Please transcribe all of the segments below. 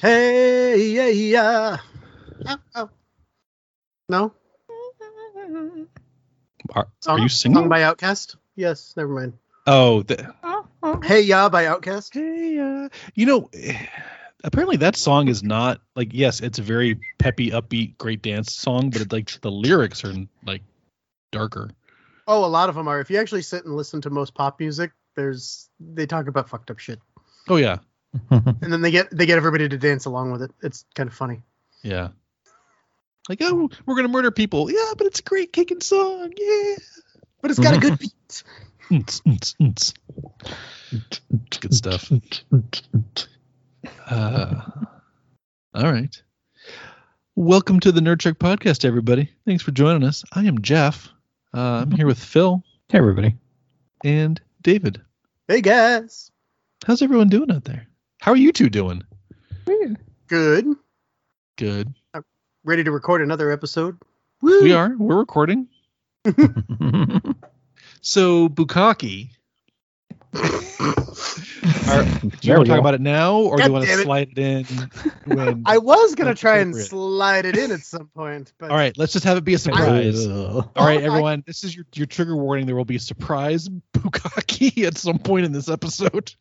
Hey, yeah, yeah. Oh. No? Are you singing? Song by Outkast? Yes, never mind. Oh. Hey, yeah, by Outkast? Hey, yeah. You know, apparently that song is not, like, yes, it's a very peppy, upbeat, great dance song, but, like, the lyrics are, like, darker. Oh, a lot of them are. If you actually sit and listen to most pop music, they talk about fucked up shit. Oh, yeah. And then they get everybody to dance along with it. It's kind of funny. Yeah. Like, oh, we're going to murder people. Yeah, but it's a great kicking song. Yeah. But it's got a good beat. Good stuff. All right. Welcome to the Nerd Trek podcast, everybody. Thanks for joining us. I am Jeff. I'm here with Phil. Hey, everybody. And David. Hey, guys. How's everyone doing out there? How are you two doing? Good. I'm ready to record another episode. Woo! We are. We're recording. So, Bukkake. Do you want to talk about it now, or do you want to slide it in? I was going to try and slide it in at some point. But all right, let's just have it be a surprise. All right, everyone, this is your trigger warning. There will be a surprise Bukkake at some point in this episode.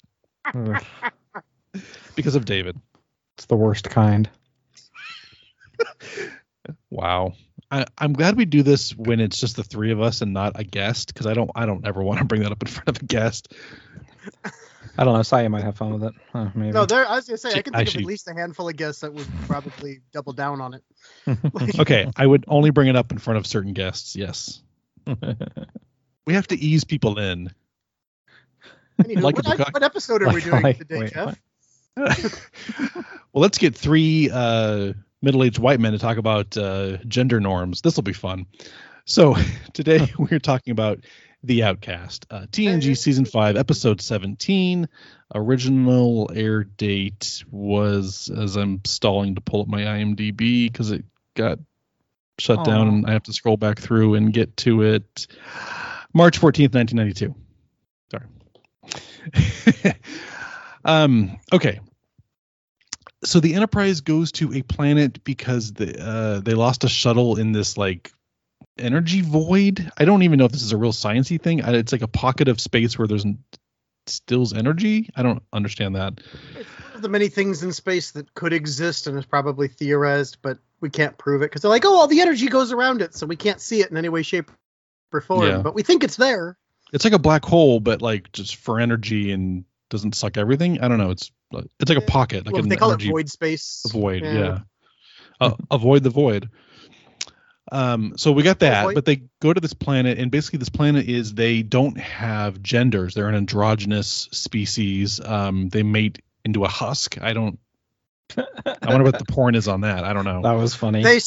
Because of David. It's the worst kind. Wow. I'm glad we do this when it's just the three of us and not a guest, because I don't ever want to bring that up in front of a guest. I don't know. Saya might have fun with it. Huh, maybe. No, I was going to say, I can think of at least a handful of guests that would probably double down on it. Okay, I would only bring it up in front of certain guests, yes. We have to ease people in. Anywho, like what episode are we doing today, Jeff? Well, let's get three middle-aged white men to talk about gender norms. This will be fun. So today we're talking about The Outkast, TNG Season 5, Episode 17. Original air date was, as I'm stalling to pull up my IMDb because it got shut down and I have to scroll back through and get to it, March 14th, 1992. Sorry. Okay. So the Enterprise goes to a planet because they lost a shuttle in this, like, energy void. I don't even know if this is a real sciencey thing. It's like a pocket of space where there's stills energy. I don't understand that. It's one of the many things in space that could exist and is probably theorized, but we can't prove it because they're like, oh, all the energy goes around it, so we can't see it in any way, shape, or form. Yeah. But we think it's there. It's like a black hole, but like just for energy and doesn't suck everything. I don't know. It's like a pocket. Like they call it void space. Void. Yeah. Avoid the void. So we got that, but they go to this planet, and basically this planet is they don't have genders. They're an androgynous species. They mate into a husk. I wonder what the porn is on that. I don't know. That was funny. They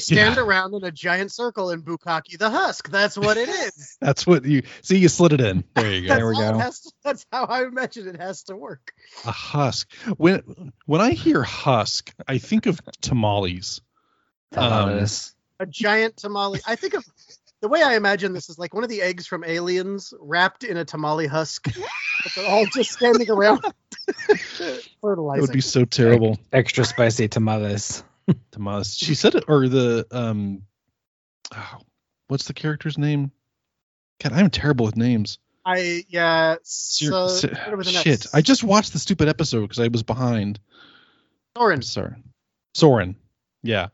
stand around in a giant circle in Bukkake the husk. That's what it is. That's what you slid it in. There you go. There we go. That's how I imagine it has to work. A husk. When I hear husk, I think of tamales. A giant tamale. I think of the way I imagine this is like one of the eggs from Aliens wrapped in a tamale husk. But they're all just standing around fertilizing. It would be so terrible. Extra spicy tamales. Tamales. She said it, or the what's the character's name? God, I'm terrible with names. Shit. I just watched the stupid episode because I was behind. Soren. Yeah.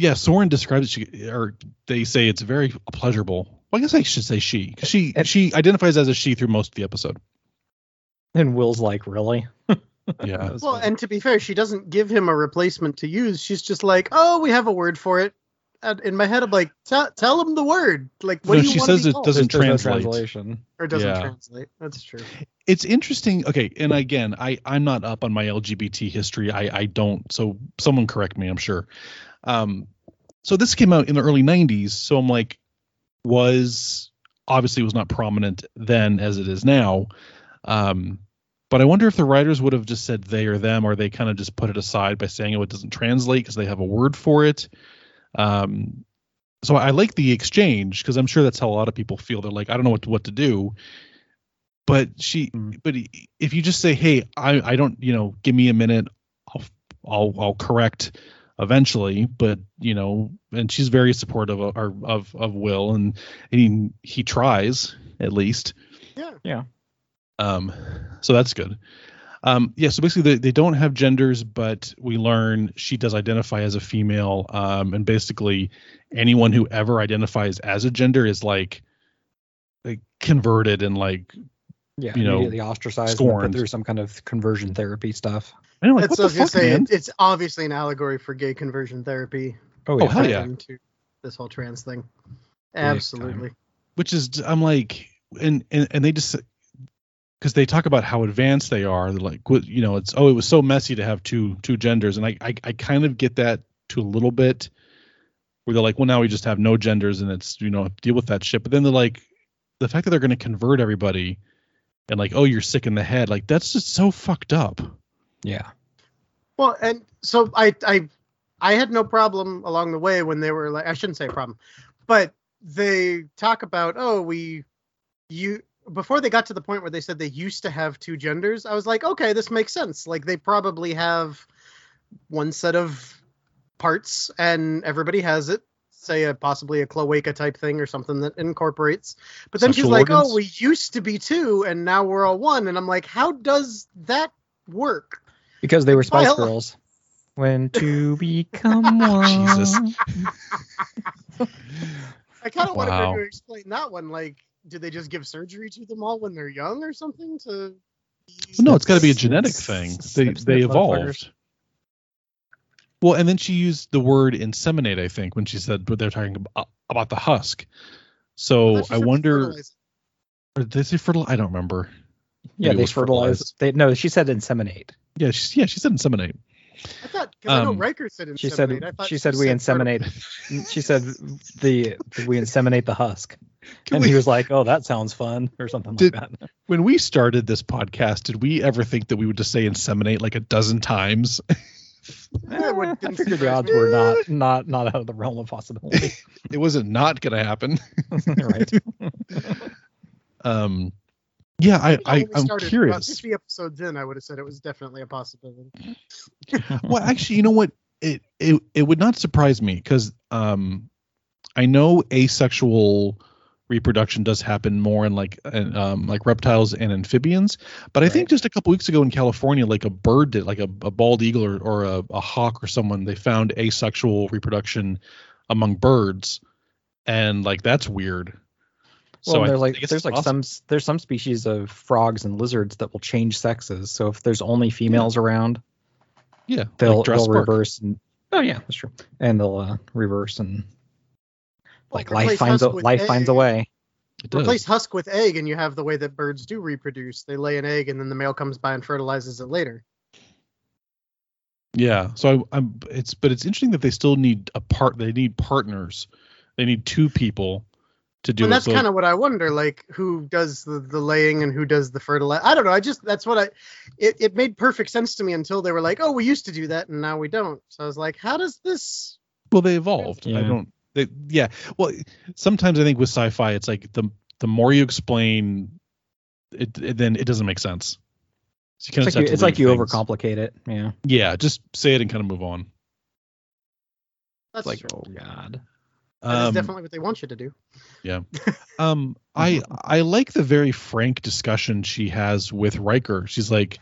Yeah, Soren describes it. They say it's very pleasurable. Well, I guess I should say she. She identifies as a she through most of the episode. And Will's like, really? Yeah. Well, funny. And to be fair, she doesn't give him a replacement to use. She's just like, oh, we have a word for it. And in my head, I'm like, tell him the word. Like, what do you want to be called? She says it doesn't translate. Or doesn't translate. That's true. It's interesting. Okay, and again, I'm not up on my LGBT history. I don't. So someone correct me, I'm sure. So this came out in the early 90s, so I'm like, was not prominent then as it is now, but I wonder if the writers would have just said they or them, or they kind of just put it aside by saying, oh, it doesn't translate because they have a word for it. So I like the exchange because I'm sure that's how a lot of people feel. They're like, I don't know what to do. But if you just say, hey, I don't, give me a minute, I'll correct eventually, but you know, and she's very supportive of Will, and he tries at least. Yeah. So that's good. So basically they don't have genders, but we learn she does identify as a female. And basically anyone who ever identifies as a gender is like converted and immediately ostracized, scorned through some kind of conversion therapy stuff. I know, it's obviously an allegory for gay conversion therapy. Oh, yeah. Oh, hell yeah. To this whole trans thing. Absolutely. Which is, I'm like, and they just, because they talk about how advanced they are. They're like, you know, it's, oh, it was so messy to have two genders. And I kind of get that to a little bit, where they're like, well, now we just have no genders and it's, you know, deal with that shit. But then they're like, the fact that they're going to convert everybody and like, oh, you're sick in the head. Like, that's just so fucked up. Yeah. Well, and so I had no problem along the way when they were like, I shouldn't say problem, but they talk about, before they got to the point where they said they used to have two genders, I was like, okay, this makes sense. Like, they probably have one set of parts and everybody has it, say possibly a cloaca type thing or something that incorporates. But then Sexual she's organs? Like, oh, we used to be two and now we're all one. And I'm like, how does that work? Because they were Spice Girls. When two become one. Jesus. I kind of wanted to explain that one. Like, do they just give surgery to them all when they're young or something? No, it's got to be a genetic thing. They evolved. Well, and then she used the word inseminate, I think, when she said, but they're talking about the husk. So I wonder, or did they say fertilize? I don't remember. Yeah, maybe they fertilize. No, she said inseminate. Yeah, she said inseminate. I thought, because I know Riker said inseminate. She said we inseminate the husk. He was like, oh, that sounds fun, or something like that. When we started this podcast, did we ever think that we would just say inseminate like a dozen times? I figured the odds were not out of the realm of possibility. It wasn't not going to happen. Right. Yeah, I'm curious. About 50 episodes in, I would have said it was definitely a possibility. Well, actually, you know what? It would not surprise me, because I know asexual reproduction does happen more in like reptiles and amphibians, but I think just a couple weeks ago in California, like a bird did, like a bald eagle or a hawk or someone, they found asexual reproduction among birds, and like that's weird. Well, so there's some species of frogs and lizards that will change sexes. So if there's only females around, they'll reverse. And, oh yeah, that's true. And they'll reverse and life finds a way. It replace does. Husk with egg, and you have the way that birds do reproduce. They lay an egg, and then the male comes by and fertilizes it later. Yeah. So it's interesting that they still need They need partners. They need two people. And that's kind of what I wonder, like, who does the laying and who does the fertilize? I don't know. It made perfect sense to me until they were like, oh, we used to do that and now we don't. So I was like, how does this? Well, they evolved. Yeah. Well, sometimes I think with sci-fi, it's like the more you explain it, then it doesn't make sense. So you overcomplicate it. Yeah. Yeah. Just say it and kind of move on. That's like, true. Oh God. That's definitely what they want you to do. Yeah. I like the very frank discussion she has with Riker. She's like,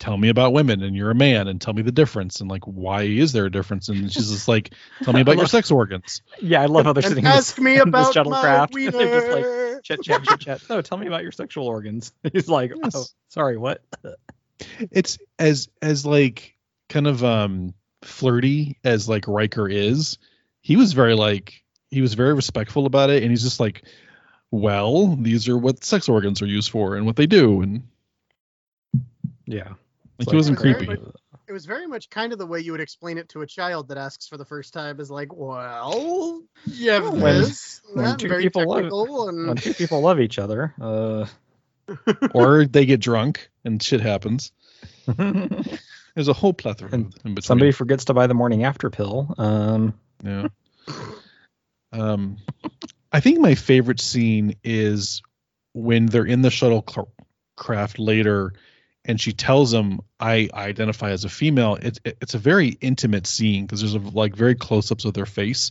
tell me about women, and you're a man, and tell me the difference, and like, why is there a difference? And she's just like, tell me about your sex organs. Yeah, I love how they're sitting in this shuttlecraft. They're just like, chat. No, tell me about your sexual organs. He's like, yes. Oh, sorry, what? It's as like kind of flirty as like Riker is. He was very respectful about it, and he's just like, well, these are what sex organs are used for and what they do, and yeah, like he wasn't creepy. It was very much kind of the way you would explain it to a child that asks for the first time, is like, well, you have this. When two people love each other, or they get drunk and shit happens. There's a whole plethora in between. Somebody forgets to buy the morning after pill. Yeah. I think my favorite scene is when they're in the shuttlecraft later and she tells him, I identify as a female. It's a very intimate scene because there's like very close-ups of their face.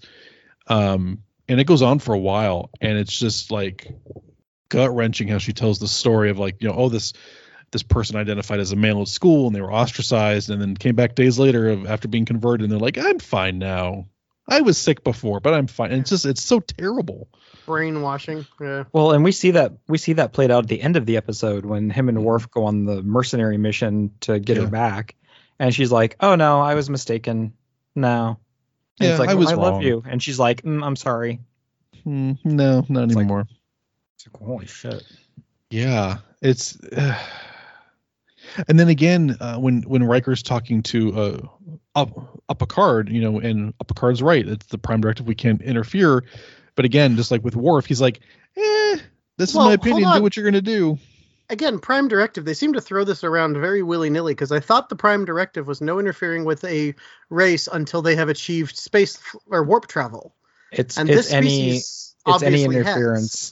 And it goes on for a while, and it's just like gut-wrenching how she tells the story of like, you know, oh, this person identified as a male at school and they were ostracized and then came back days later after being converted, and they're like, I'm fine now. I was sick before, but I'm fine. And it's so terrible. Brainwashing. Yeah. Well, and we see that played out at the end of the episode when him and Worf go on the mercenary mission to get her back. And she's like, oh no, I was mistaken. No. And it's like, I love you. And she's like, I'm sorry. No, not anymore. It's like, holy shit. Yeah. It's, and then again, when Riker's talking to, Picard, you know, and Picard's right. It's the prime directive. We can't interfere. But again, just like with Worf, he's like, this is my opinion. Do what you're going to do. Again, prime directive. They seem to throw this around very willy-nilly because I thought the prime directive was no interfering with a race until they have achieved space or warp travel. It's any interference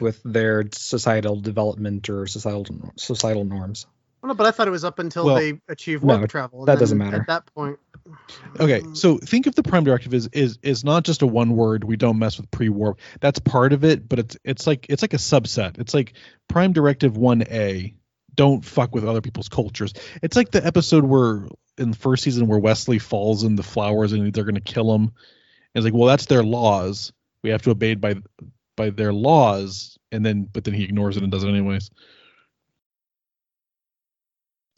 with their societal development or societal norms. No, but I thought it was up until they achieve warp travel. That doesn't matter at that point. Okay, so think of the prime directive is not just a one word. We don't mess with pre-warp. That's part of it, but it's like a subset. It's like prime directive 1A. Don't fuck with other people's cultures. It's like the episode where in the first season where Wesley falls in the flowers and they're going to kill him. And it's like, well, that's their laws. We have to obey by their laws, but then he ignores it and does it anyways.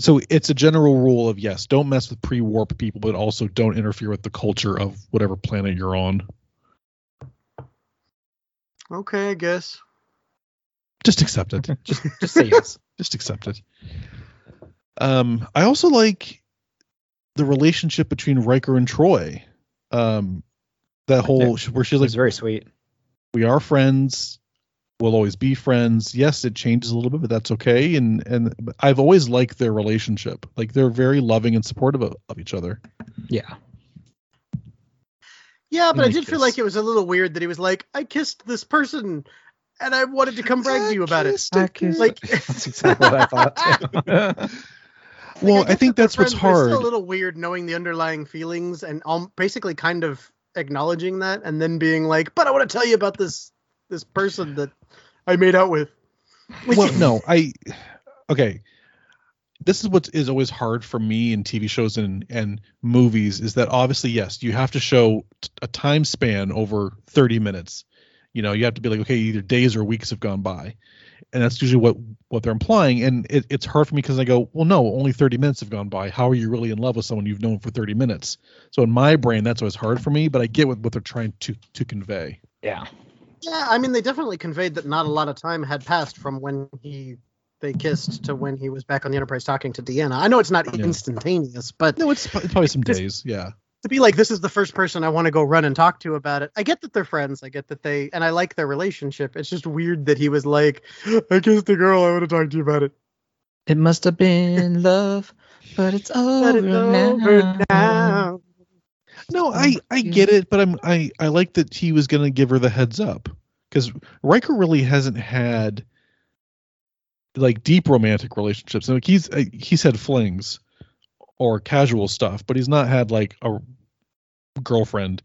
So it's a general rule of, yes, don't mess with pre-warp people, but also don't interfere with the culture of whatever planet you're on. Okay, I guess. Just accept it. just say yes. Just accept it. I also like the relationship between Riker and Troy. That whole where she's like, very sweet. We are friends. We'll always be friends. Yes, it changes a little bit, but that's okay. And I've always liked their relationship. Like, they're very loving and supportive of each other. Yeah. Yeah, but I did feel like it was a little weird that he was like, I kissed this person, and I wanted to come brag to you about it. Like, that's exactly what I thought. Well, I think that's what's hard. It's a little weird knowing the underlying feelings and basically kind of acknowledging that and then being like, but I want to tell you about this person that I made out with. Well, no, okay. This is what is always hard for me in TV shows and movies is that obviously, yes, you have to show a time span over 30 minutes. You know, you have to be like, okay, either days or weeks have gone by. And that's usually what they're implying. And it's hard for me because I go, well, no, only 30 minutes have gone by. How are you really in love with someone you've known for 30 minutes? So in my brain, that's always hard for me, but I get what they're trying to convey. Yeah. Yeah, I mean, they definitely conveyed that not a lot of time had passed from when they kissed to when he was back on the Enterprise talking to Deanna. I know it's not instantaneous, but... No, it's probably some days, yeah. To be like, this is the first person I want to go run and talk to about it. I get that they're friends. I get that they... And I like their relationship. It's just weird that he was like, I kissed a girl. I want to talk to you about it. It must have been love, but it's over now. No, I get it, but I like that he was going to give her the heads up because Riker really hasn't had like deep romantic relationships. Like he's had flings or casual stuff, but he's not had like a girlfriend.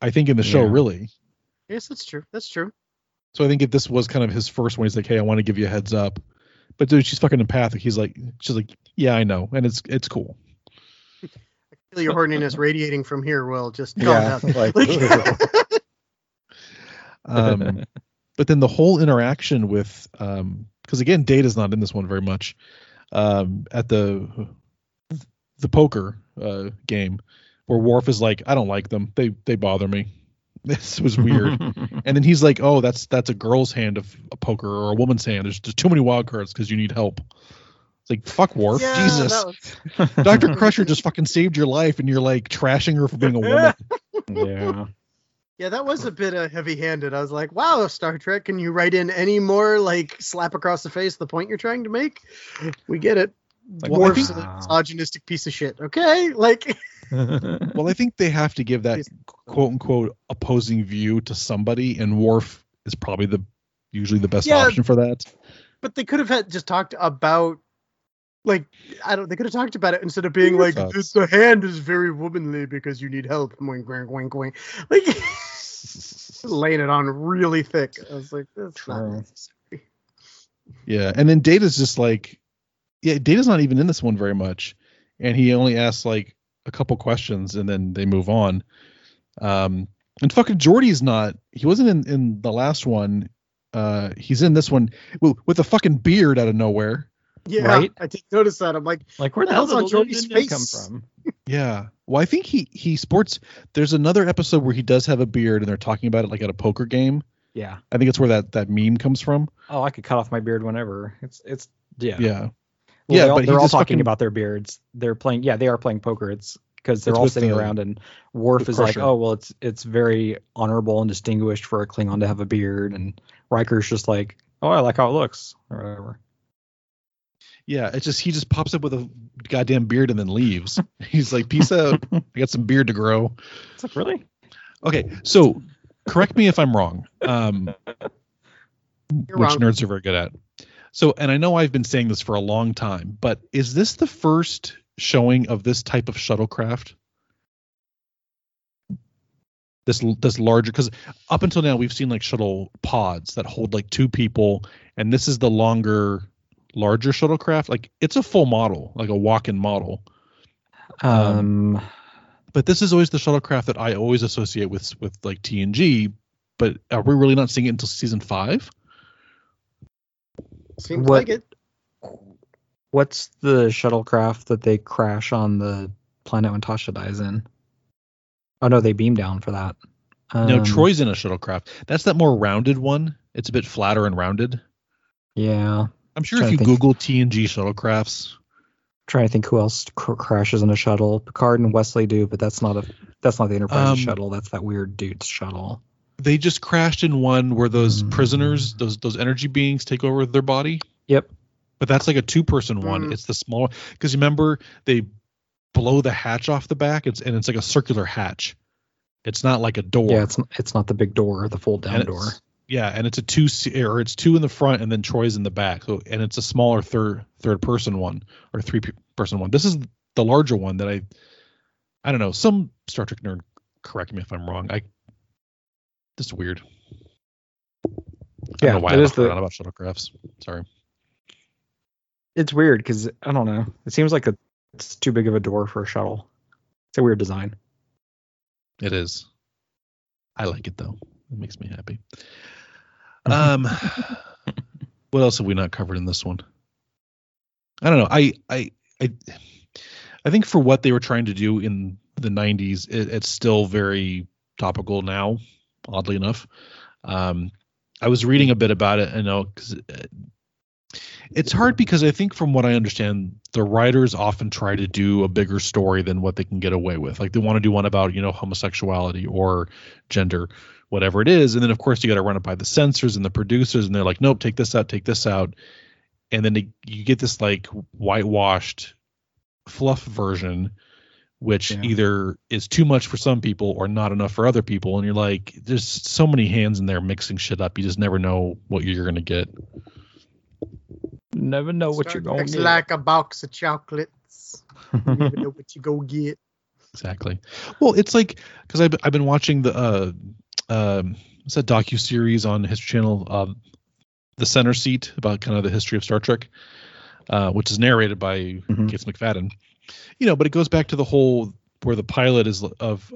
I think in the show, really. Yes, that's true. That's true. So I think if this was kind of his first one, he's like, "Hey, I want to give you a heads up," but dude, she's fucking empathic. She's like, "Yeah, I know," and it's cool. Your horniness radiating from here will just calm down. Like, but then the whole interaction with because again, Data's not in this one very much. At the poker game where Worf is like, I don't like them. They bother me. This was weird. And then he's like, oh, that's a girl's hand of a poker or a woman's hand. There's too many wild cards because you need help. It's like, fuck Worf, yeah, Jesus. Dr. Crusher just fucking saved your life and you're like trashing her for being a woman. Yeah. Yeah, that was a bit heavy-handed. I was like, wow, Star Trek, can you write in any more like slap across the face the point you're trying to make? We get it. Like, Worf's a misogynistic piece of shit. Okay? Like Well, I think they have to give that quote-unquote opposing view to somebody, and Worf is probably usually the best option for that. But they could have just talked about Like, I don't. They could have talked about it instead of being like, "This the hand is very womanly because you need help." Wink, wink, wink, wink. Like, laying it on really thick. I was like, "That's not necessary." Yeah, and then Data's just like, "Yeah, Data's not even in this one very much," and he only asks like a couple questions, and then they move on. And fucking Geordi's not. He wasn't in the last one. He's in this one with a fucking beard out of nowhere. Yeah, right? I did notice that. I'm like where the hell's on Jordy's face come from? Yeah. Well, I think he sports. There's another episode where he does have a beard, and they're talking about it like at a poker game. Yeah. I think it's where that meme comes from. Oh, I could cut off my beard whenever. It's yeah. Yeah. Well, yeah. They're all talking about their beards. They're playing. Yeah, they are playing poker. It's because they're all sitting around, and Worf is Crusher. Like, "Oh, well, it's very honorable and distinguished for a Klingon to have a beard," and Riker's just like, "Oh, I like how it looks," or whatever. Yeah, it's just he just pops up with a goddamn beard and then leaves. He's like, "Peace out. I got some beard to grow." It's like, really? Okay, so correct me if I'm wrong. Nerds are very good at. So, and I know I've been saying this for a long time, but is this the first showing of this type of shuttlecraft? This larger, because up until now we've seen like shuttle pods that hold like two people, and this is the larger shuttlecraft. Like, it's a full model, like a walk-in model, but this is always the shuttlecraft that I always associate with like TNG. But are we really not seeing it until season 5? Seems like it. What's the shuttlecraft that they crash on the planet when Tasha dies in? Oh no, they beam down for that. No, Troy's in a shuttlecraft. That's that more rounded one. It's a bit flatter and rounded. Yeah. I'm sure if you Google TNG shuttlecrafts. Trying to think who else crashes in a shuttle. Picard and Wesley do, but that's not the Enterprise shuttle. That's that weird dude's shuttle. They just crashed in one where those prisoners, those energy beings, take over their body. Yep. But that's like a 2-person one. It's the smaller, because remember they blow the hatch off the back. It's like a circular hatch. It's not like a door. Yeah, it's not the big door or the fold down door. Yeah, and it's two in the front, and then Troy's in the back. So, and it's a smaller third person one or 3-person one. This is the larger one that I don't know. Some Star Trek nerd, correct me if I'm wrong. This is weird. I don't know why I forgot about shuttlecrafts. Sorry. It's weird because I don't know. It seems like it's too big of a door for a shuttle. It's a weird design. It is. I like it though. It makes me happy. What else have we not covered in this one? I don't know. I think for what they were trying to do in the 90s, it's still very topical now, oddly enough. I was reading a bit about it, I know, because it's hard because I think from what I understand, the writers often try to do a bigger story than what they can get away with. Like, they want to do one about, homosexuality or gender, whatever it is. And then, of course, you got to run it by the censors and the producers, and they're like, "Nope, take this out. And then you get this like whitewashed fluff version, which either is too much for some people or not enough for other people. And you're like, there's so many hands in there mixing shit up. You just never know what you're going to get. Never know what you're going to get. It's like a box of chocolates. You never know what you go get. Exactly. Well, it's like, because I've been watching the what's that docuseries on History Channel, The Center Seat, about kind of the history of Star Trek, which is narrated by Gates McFadden. But it goes back to the whole where the pilot is of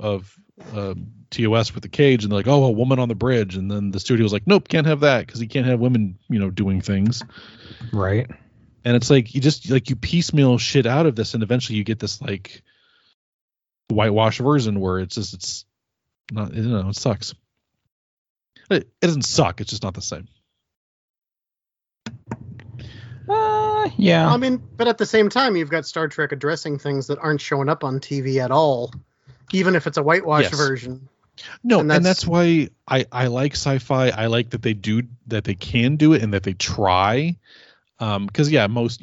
TOS with the cage, and they're like, "Oh, a woman on the bridge," and then the studio's like, "Nope, can't have that because he can't have women, doing things." Right. And it's like you just like you piecemeal shit out of this, and eventually you get this like whitewash version where it's not, it sucks. It doesn't suck. It's just not the same. Yeah. I mean, but at the same time, you've got Star Trek addressing things that aren't showing up on TV at all, even if it's a whitewash version. No, and that's why I like sci-fi. I like that they do that, they can do it, and that they try. Because most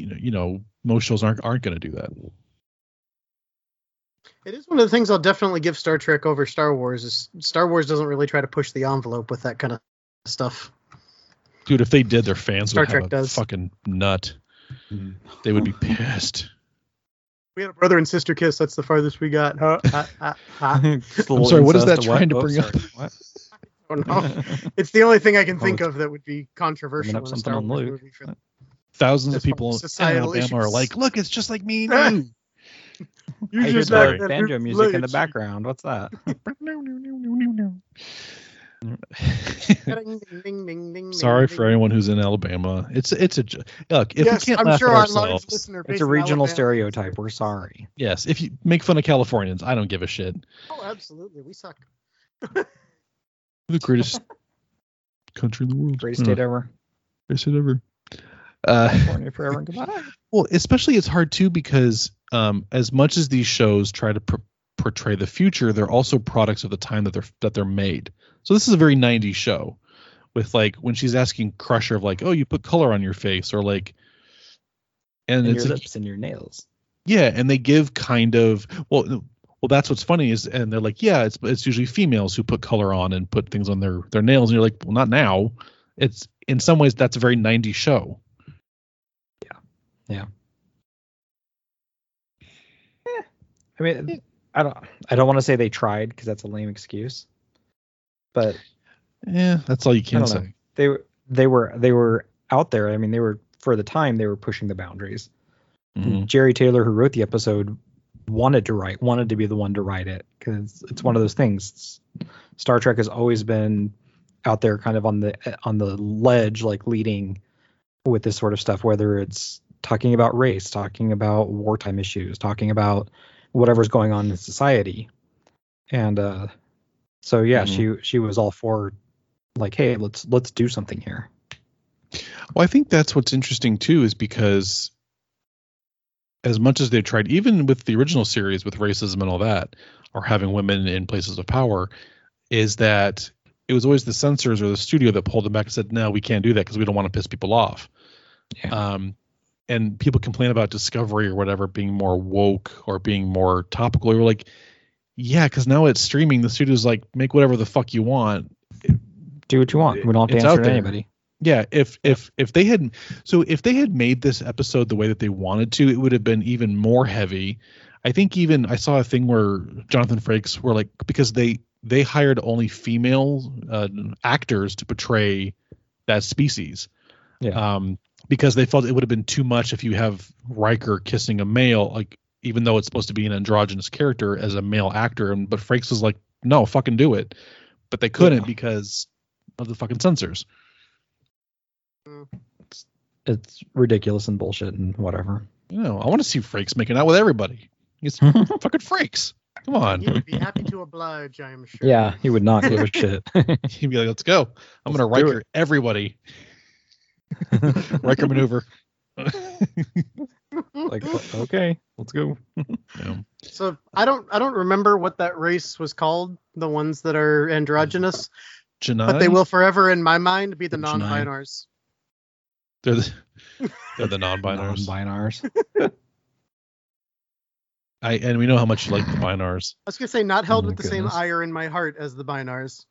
most shows aren't going to do that. It is one of the things I'll definitely give Star Trek over Star Wars is Star Wars doesn't really try to push the envelope with that kind of stuff. Dude, if they did, their fans would have a fucking nut. They would be pissed. We had a brother and sister kiss. That's the farthest we got. I'm sorry, what is that trying to bring up? What? I don't know. It's the only thing I can think of that would be controversial. In a Star Wars movie for thousands of people in Alabama issues. Are like, look, it's just like me. You just heard banjo music in the background. What's that? Sorry for anyone who's in Alabama. It's a look. If we can't laugh at ourselves, it's a regional stereotype. We're sorry. Yes, if you make fun of Californians, I don't give a shit. Oh, absolutely, we suck. The greatest country in the world. Greatest state ever. Greatest state ever. California forever and goodbye. Well, especially it's hard too because as much as these shows try to portray the future, they're also products of the time that they're made. So this is a very 90s show with like when she's asking Crusher of like, oh, you put color on your face or like and it's your lips and your nails. Yeah, and they give kind of well that's what's funny is and they're like, yeah, it's usually females who put color on and put things on their nails and you're like, well, not now. It's in some ways that's a very 90s show. Yeah. I mean, I don't want to say they tried because that's a lame excuse, but yeah, that's all you can say. Know. They were out there. I mean, they were for the time they were pushing the boundaries. Mm-hmm. Jerry Taylor, who wrote the episode, wanted to be the one to write it because it's one of those things. Star Trek has always been out there, kind of on the ledge, like leading with this sort of stuff, whether it's talking about race, talking about wartime issues, talking about whatever's going on in society. And so yeah, she was all for like, hey, let's do something here. Well, I think that's what's interesting too, is because as much as they tried, even with the original series with racism and all that, or having women in places of power, is that it was always the censors or the studio that pulled them back and said, no, we can't do that because we don't want to piss people off. Yeah. And people complain about Discovery or whatever being more woke or being more topical. You're like, yeah, because now it's streaming. The studio's like, make whatever the fuck you want. Do what you want. We don't have to answer to anybody. Yeah, if they had made this episode the way that they wanted to, it would have been even more heavy. I think even I saw a thing where Jonathan Frakes were like, because they hired only female actors to portray that species. Yeah. Because they felt it would have been too much if you have Riker kissing a male, like even though it's supposed to be an androgynous character as a male actor. But Frakes was like, no, fucking do it. But they couldn't because of the fucking censors. It's ridiculous and bullshit and whatever. You know, I want to see Frakes making out with everybody. It's fucking Frakes. Come on. He would be happy to oblige, I am sure. Yeah, he would not give a shit. He'd be like, let's go. I'm going to Riker everybody. Riker maneuver. Like, okay, let's go. Yeah. So I don't remember what that race was called, the ones that are androgynous. Janai? But they will forever in my mind be the non-binars. They're the non-binars. Non-binars. And we know how much you like the binars. I was gonna say not held with the same ire in my heart as the binars,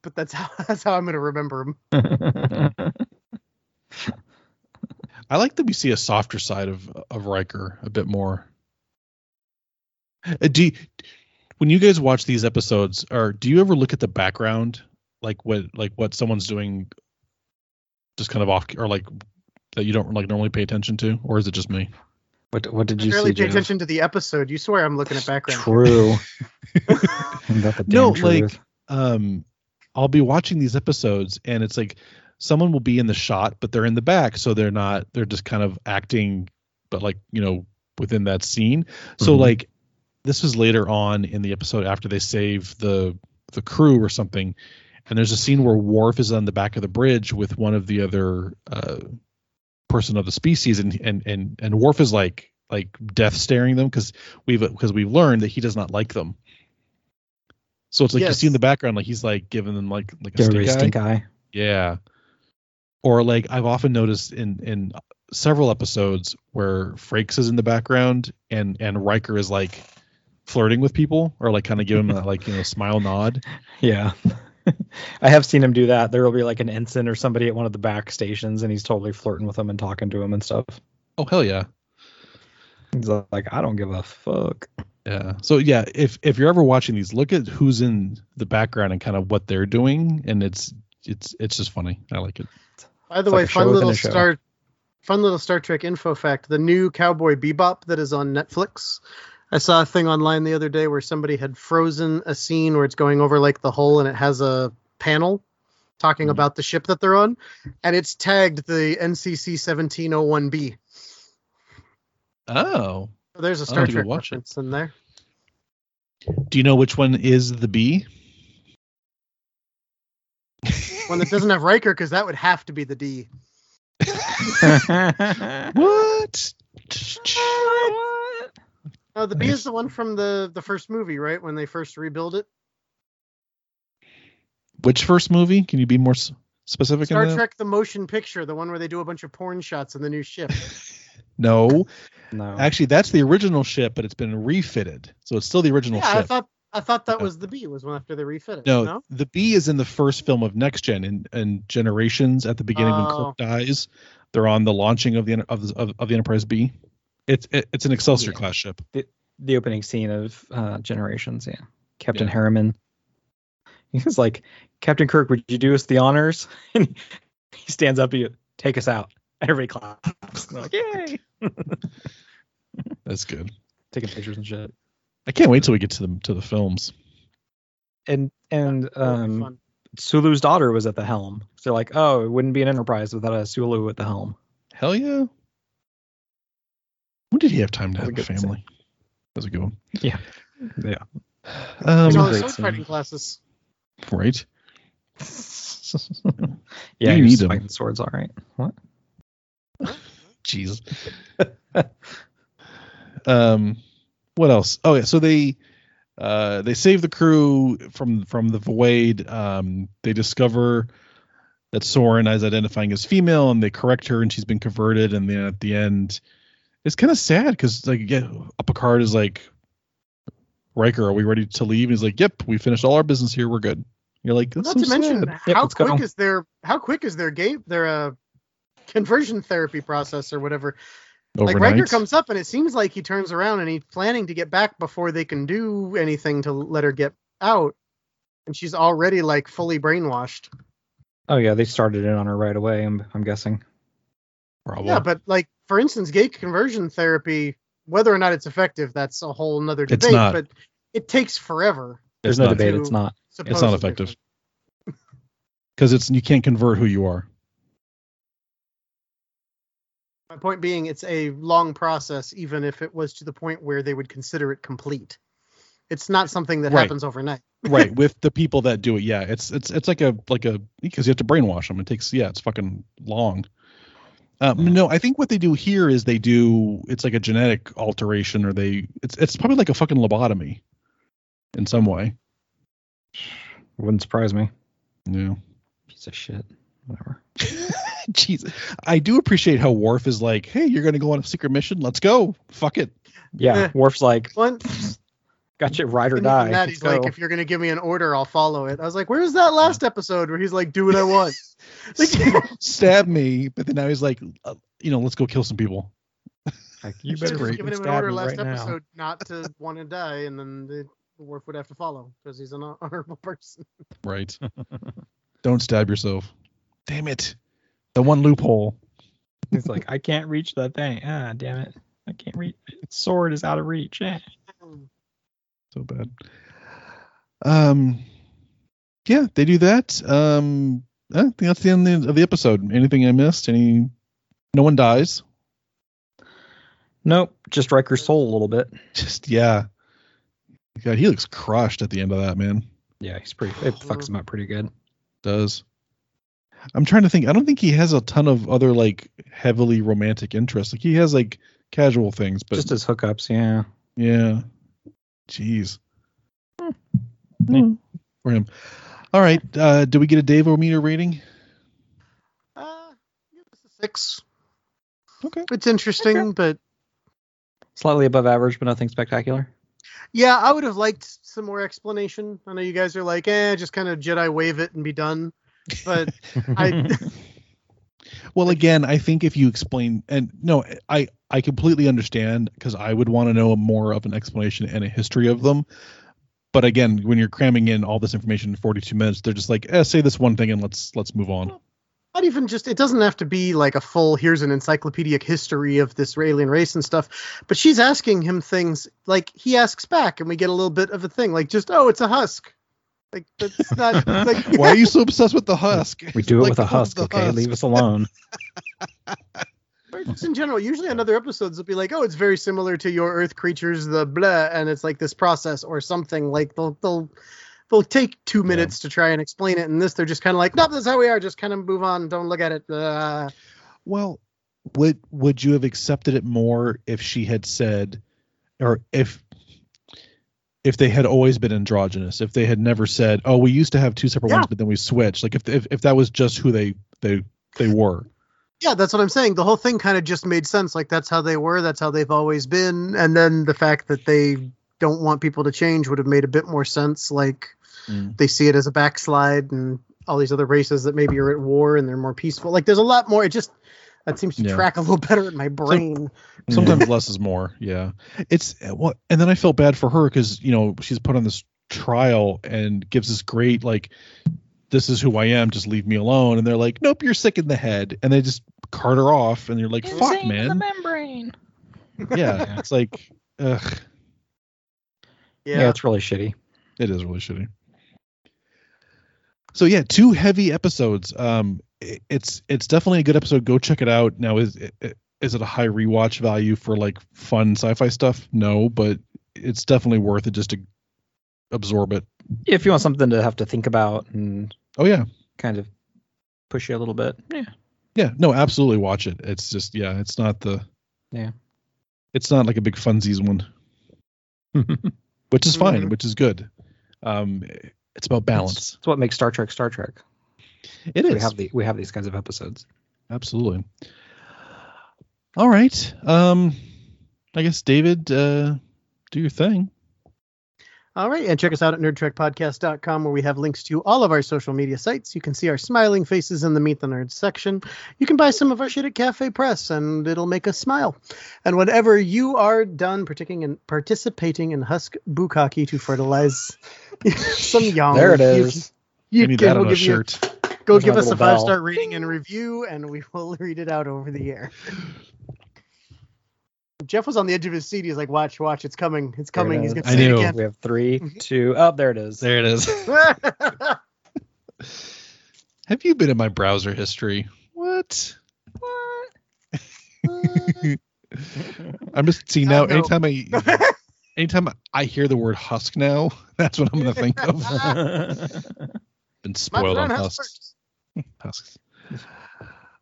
but that's how I'm gonna remember them. I like that we see a softer side of Riker a bit more. When you guys watch these episodes, or do you ever look at the background, like what someone's doing, just kind of off, or like that you don't like normally pay attention to, or is it just me? What did you see? I barely pay attention to the episode. You swear I'm looking at background. True. No, like I'll be watching these episodes, and it's like. Someone will be in the shot, but they're in the back. So they're just kind of acting, but like, you know, within that scene. Mm-hmm. So like this was later on in the episode after they save the crew or something. And there's a scene where Worf is on the back of the bridge with one of the other person of the species. And Worf is like death staring them because we've learned that he does not like them. So it's like, you see in the background, like he's like giving them like a stink eye. Yeah. Or like I've often noticed in several episodes where Frakes is in the background and Riker is like flirting with people or like kind of give him that like, you know, smile nod. Yeah. I have seen him do that. There will be like an ensign or somebody at one of the back stations and he's totally flirting with them and talking to him and stuff. Oh, hell yeah. He's like, I don't give a fuck. Yeah. So, yeah, if you're ever watching these, look at who's in the background and kind of what they're doing. And it's just funny. I like it. By the way, fun little Star Trek info fact. The new Cowboy Bebop that is on Netflix. I saw a thing online the other day where somebody had frozen a scene where it's going over like the hull and it has a panel talking about the ship that they're on. And it's tagged the NCC-1701B. Oh. There's a Star Trek reference in there. Do you know which one is the B? One that doesn't have Riker, because that would have to be the D. What? Oh, the B is the one from the first movie, right? When they first rebuild it. Which first movie? Can you be more specific? Star Trek, the motion picture, the one where they do a bunch of porn shots in the new ship. No. Actually, that's the original ship, but it's been refitted. So it's still the original ship. I thought that was the B, was one after they refitted. No, the B is in the first film of Next Gen and Generations at the beginning when Kirk dies. They're on the launching of the Enterprise B. It's an Excelsior class ship. The opening scene of Generations, yeah. Captain Harriman. He was like, Captain Kirk, would you do us the honors? And he stands up to you, take us out. Everybody claps. Like, yay! That's good. Taking pictures and shit. I can't wait till we get to the films. And Sulu's daughter was at the helm. So like, oh, it wouldn't be an Enterprise without a Sulu at the helm. Hell yeah. When did he have time to have a family? That was a good one. Yeah. Sword fighting classes. Right. Yeah, you need them. Fighting swords, all right. What? Jesus. What else? Oh, yeah. So they save the crew from the void. They discover that Soren is identifying as female, and they correct her, and she's been converted. And then at the end, it's kind of sad because Picard is like, Riker, are we ready to leave? And he's like, yep, we finished all our business here. We're good. And you're like, that's not to mention how quick is their game? Their conversion therapy process or whatever. Overnight. Like Riker comes up and it seems like he turns around and he's planning to get back before they can do anything to let her get out. And she's already like fully brainwashed. Oh yeah. They started in on her right away. I'm guessing. Probably. Yeah. But like, for instance, gay conversion therapy, whether or not it's effective, that's a whole nother debate, but it takes forever. There's no debate. It's not effective because you can't convert who you are. My point being, it's a long process, even if it was to the point where they would consider it complete. It's not something that happens overnight. Right. With the people that do it. Yeah. It's like a, because you have to brainwash them. It takes, it's fucking long. No, I think what they do here is it's like a genetic alteration it's probably like a fucking lobotomy in some way. Wouldn't surprise me. Yeah. Piece of shit. Whatever. Jesus, I do appreciate how Worf is like, hey, you're going to go on a secret mission? Let's go. Fuck it. Yeah, Worf's like, gotcha, ride or die. That, he's like, if you're going to give me an order, I'll follow it. I was like, where's that last episode where he's like, do what I want? Like, stab me. But then now he's like, let's go kill some people. Like, you better give him an order last episode not to want to die, and then Worf would have to follow because he's an honorable person. Right. Don't stab yourself. Damn it. The one loophole. He's like, I can't reach that thing. Ah, damn it. I can't reach it. Sword is out of reach. Ah. So bad. Yeah, they do that. I think that's the end of the episode. Anything I missed? No one dies? Nope. Just Riker's soul a little bit. Just, yeah. God, he looks crushed at the end of that, man. Yeah, it fucks him up pretty good. Does. I'm trying to think. I don't think he has a ton of other like heavily romantic interests. Like he has like casual things, but just his hookups. Yeah. Yeah. Jeez. For him. All right. Do we get a Dave-O-meter rating? Give us a 6. Okay. It's interesting, but slightly above average, but nothing spectacular. Yeah, I would have liked some more explanation. I know you guys are like, just kind of Jedi wave it and be done. But I Well, again, I think if you explain, and no, I completely understand, because I would want to know more of an explanation and a history of them. But again, when you're cramming in all this information in 42 minutes, they're just like, say this one thing and let's move on. Not even just, it doesn't have to be like a full, here's an encyclopedic history of this alien race and stuff, but she's asking him things, like he asks back and we get a little bit of a thing, like just, oh, it's a husk. Like, that's not, like, why are you so obsessed with the husk? We do it like, with a husk, okay? Husk. Leave us alone. But just in general, usually on other episodes, it'll be like, oh, it's very similar to your Earth creatures, the blah, and it's like this process or something. Like, they'll take 2 minutes to try and explain it, and this, they're just kind of like, no, this is how we are, just kind of move on, don't look at it. Well, would you have accepted it more if she had said, or if they had always been androgynous, if they had never said, oh, we used to have two separate ones, but then we switched. Like if that was just who they were. Yeah, that's what I'm saying. The whole thing kind of just made sense. Like that's how they were. That's how they've always been. And then the fact that they don't want people to change would have made a bit more sense. Like they see it as a backslide and all these other races that maybe are at war and they're more peaceful. Like there's a lot more. It just, that seems to track a little better in my brain. Sometimes less is more. Yeah. It's well, and then I felt bad for her because, you know, she's put on this trial and gives this great, like, this is who I am. Just leave me alone. And they're like, nope, you're sick in the head. And they just cart her off. And you're like, insane, fuck, man. The membrane. Yeah. It's like, ugh. Yeah, it's really shitty. It is really shitty. So, yeah, two heavy episodes. It's definitely a good episode. Go check it out. Now, is it a high rewatch value for like fun sci-fi stuff? No, but it's definitely worth it just to absorb it. If you want something to have to think about and kind of push you a little bit. Yeah. No, absolutely watch it. It's just it's not it's not like a big funsies one, which is fine, which is good. It's about balance. It's what makes Star Trek Star Trek. It is. We have these kinds of episodes. Absolutely. All right. I guess, David, do your thing. All right. And check us out at nerdtrekpodcast.com, where we have links to all of our social media sites. You can see our smiling faces in the Meet the Nerds section. You can buy some of our shit at Cafe Press, and it'll make us smile. And whenever you are done participating in Husk Bukkake to fertilize some young. There it is. You can we'll give shirt. You Go There's give us a 5-star rating and review, and we will read it out over the air. Jeff was on the edge of his seat. He's like, watch, it's coming. It's coming. He's going to say it again. We have 3, 2. Oh, there it is. There it is. Have you been in my browser history? What? I'm just, see, now, anytime I hear the word husk now, that's what I'm going to think of. Been spoiled on husks.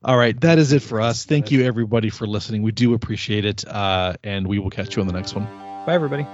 All right, that is it for us. Thank you, everybody, for listening. We do appreciate it, and we will catch you on the next one. Bye, everybody.